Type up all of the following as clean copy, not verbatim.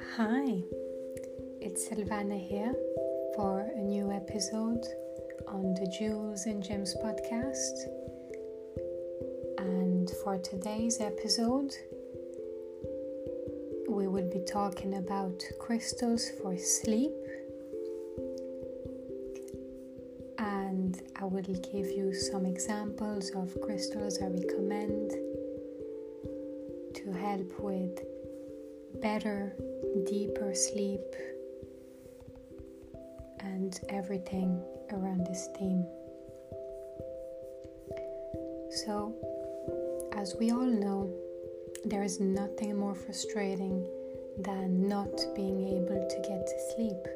Hi, it's Silvana here for a new episode on the Jewels and Gems podcast. And for today's episode, we will be talking about crystals for sleep. I will give you some examples of crystals I recommend to help with better, deeper sleep and everything around this theme. So, as we all know, there is nothing more frustrating than not being able to get to sleep.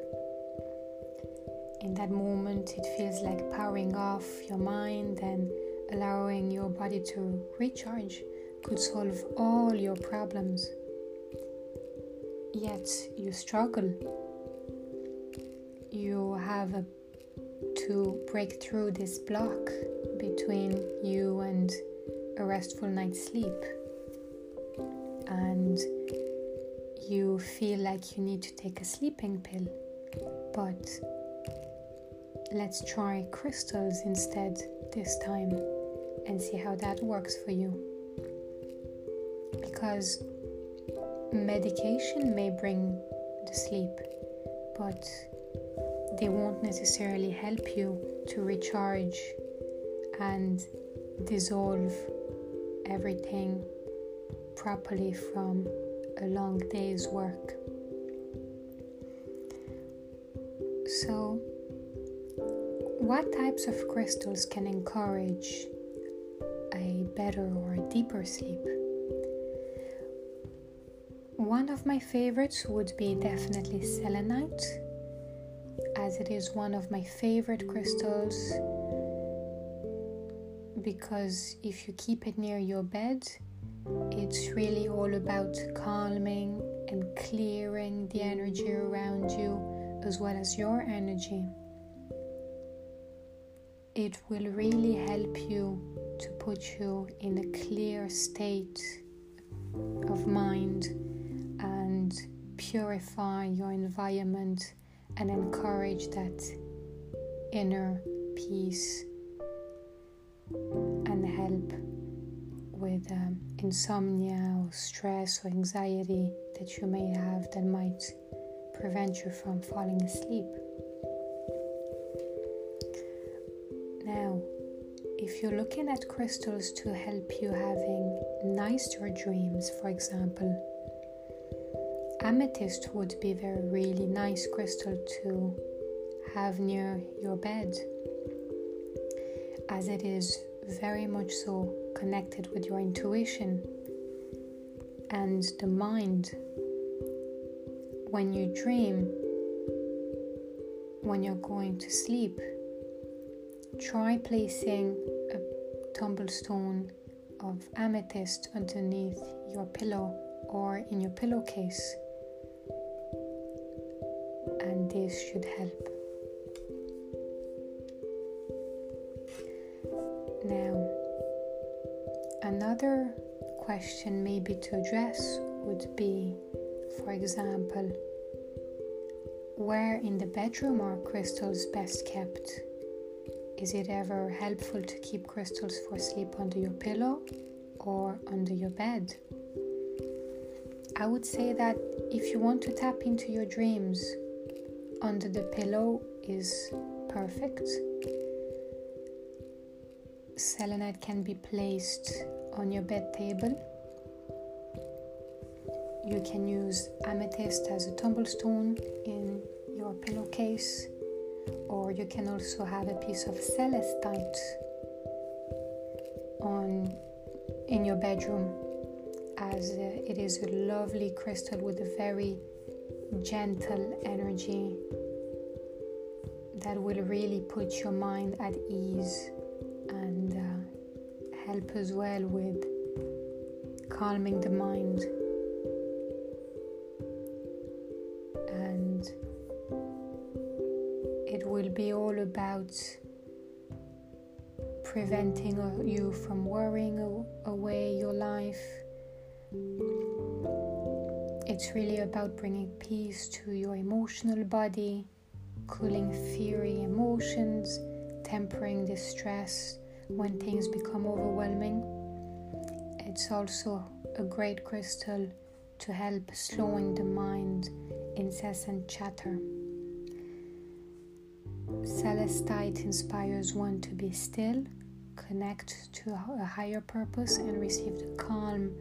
In that moment, it feels like powering off your mind and allowing your body to recharge could solve all your problems. Yet you struggle. You have to break through this block between you and a restful night's sleep. And you feel like you need to take a sleeping pill, but let's try crystals instead this time and see how that works for you. Because medication may bring the sleep, but they won't necessarily help you to recharge and dissolve everything properly from a long day's work. So, what types of crystals can encourage a better or a deeper sleep? One of my favorites would be definitely selenite, as it is one of my favorite crystals, because if you keep it near your bed, it's really all about calming and clearing the energy around you as well as your energy. It will really help you to put you in a clear state of mind and purify your environment and encourage that inner peace and help with insomnia or stress or anxiety that you may have that might prevent you from falling asleep. Now, if you're looking at crystals to help you having nicer dreams, for example, amethyst would be a really nice crystal to have near your bed, as it is very much so connected with your intuition and the mind. When you dream, when you're going to sleep, try placing a tumblestone of amethyst underneath your pillow or in your pillowcase, and this should help. Now, another question maybe to address would be, for example, where in the bedroom are crystals best kept? Is it ever helpful to keep crystals for sleep under your pillow or under your bed? I would say that if you want to tap into your dreams, under the pillow is perfect. Selenite can be placed on your bed table. You can use amethyst as a tumblestone in your pillowcase. Or you can also have a piece of celestite in your bedroom, as it is a lovely crystal with a very gentle energy that will really put your mind at ease and help as well with calming the mind. And it will be all about preventing you from worrying away your life. It's really about bringing peace to your emotional body, cooling fiery emotions, tempering distress when things become overwhelming. It's also a great crystal to help slowing the mind's incessant chatter. Celestite inspires one to be still, connect to a higher purpose, and receive the calm,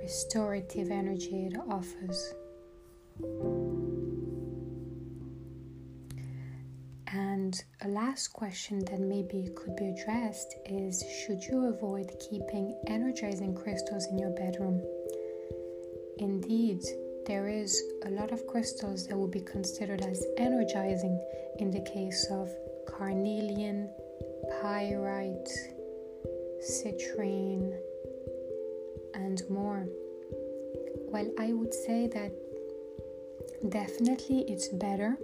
restorative energy it offers. And a last question that maybe could be addressed is, should you avoid keeping energizing crystals in your bedroom? Indeed, there is a lot of crystals that would be considered as energizing in the case of carnelian, pyrite, citrine, and more. Well, I would say that definitely it's better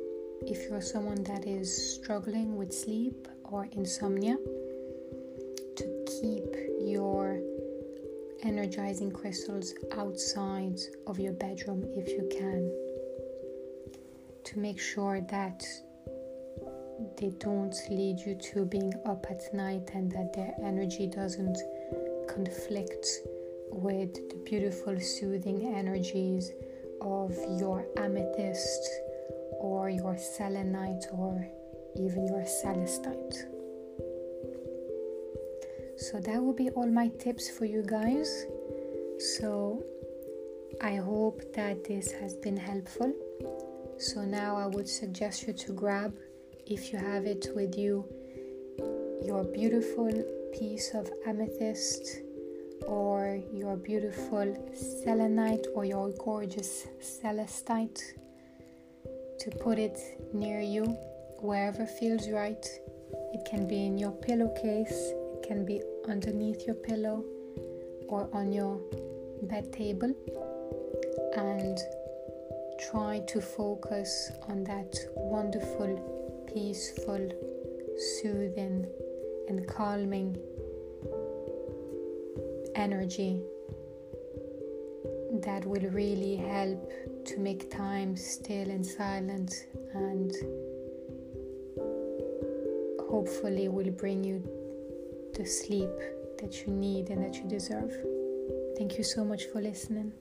if you're someone that is struggling with sleep or insomnia to keep your energizing crystals outside of your bedroom if you can, to make sure that they don't lead you to being up at night and that their energy doesn't conflict with the beautiful soothing energies of your amethyst or your selenite or even your celestite. So that will be all my tips for you guys. So I hope that this has been helpful. So now I would suggest you to grab, if you have it with you, your beautiful piece of amethyst or your beautiful selenite or your gorgeous celestite, to put it near you wherever feels right. It can be in your pillowcase, it can be underneath your pillow or on your bed table, and try to focus on that wonderful, peaceful, soothing and calming energy that will really help to make time still and silent, and hopefully will bring you the sleep that you need and that you deserve. Thank you so much for listening.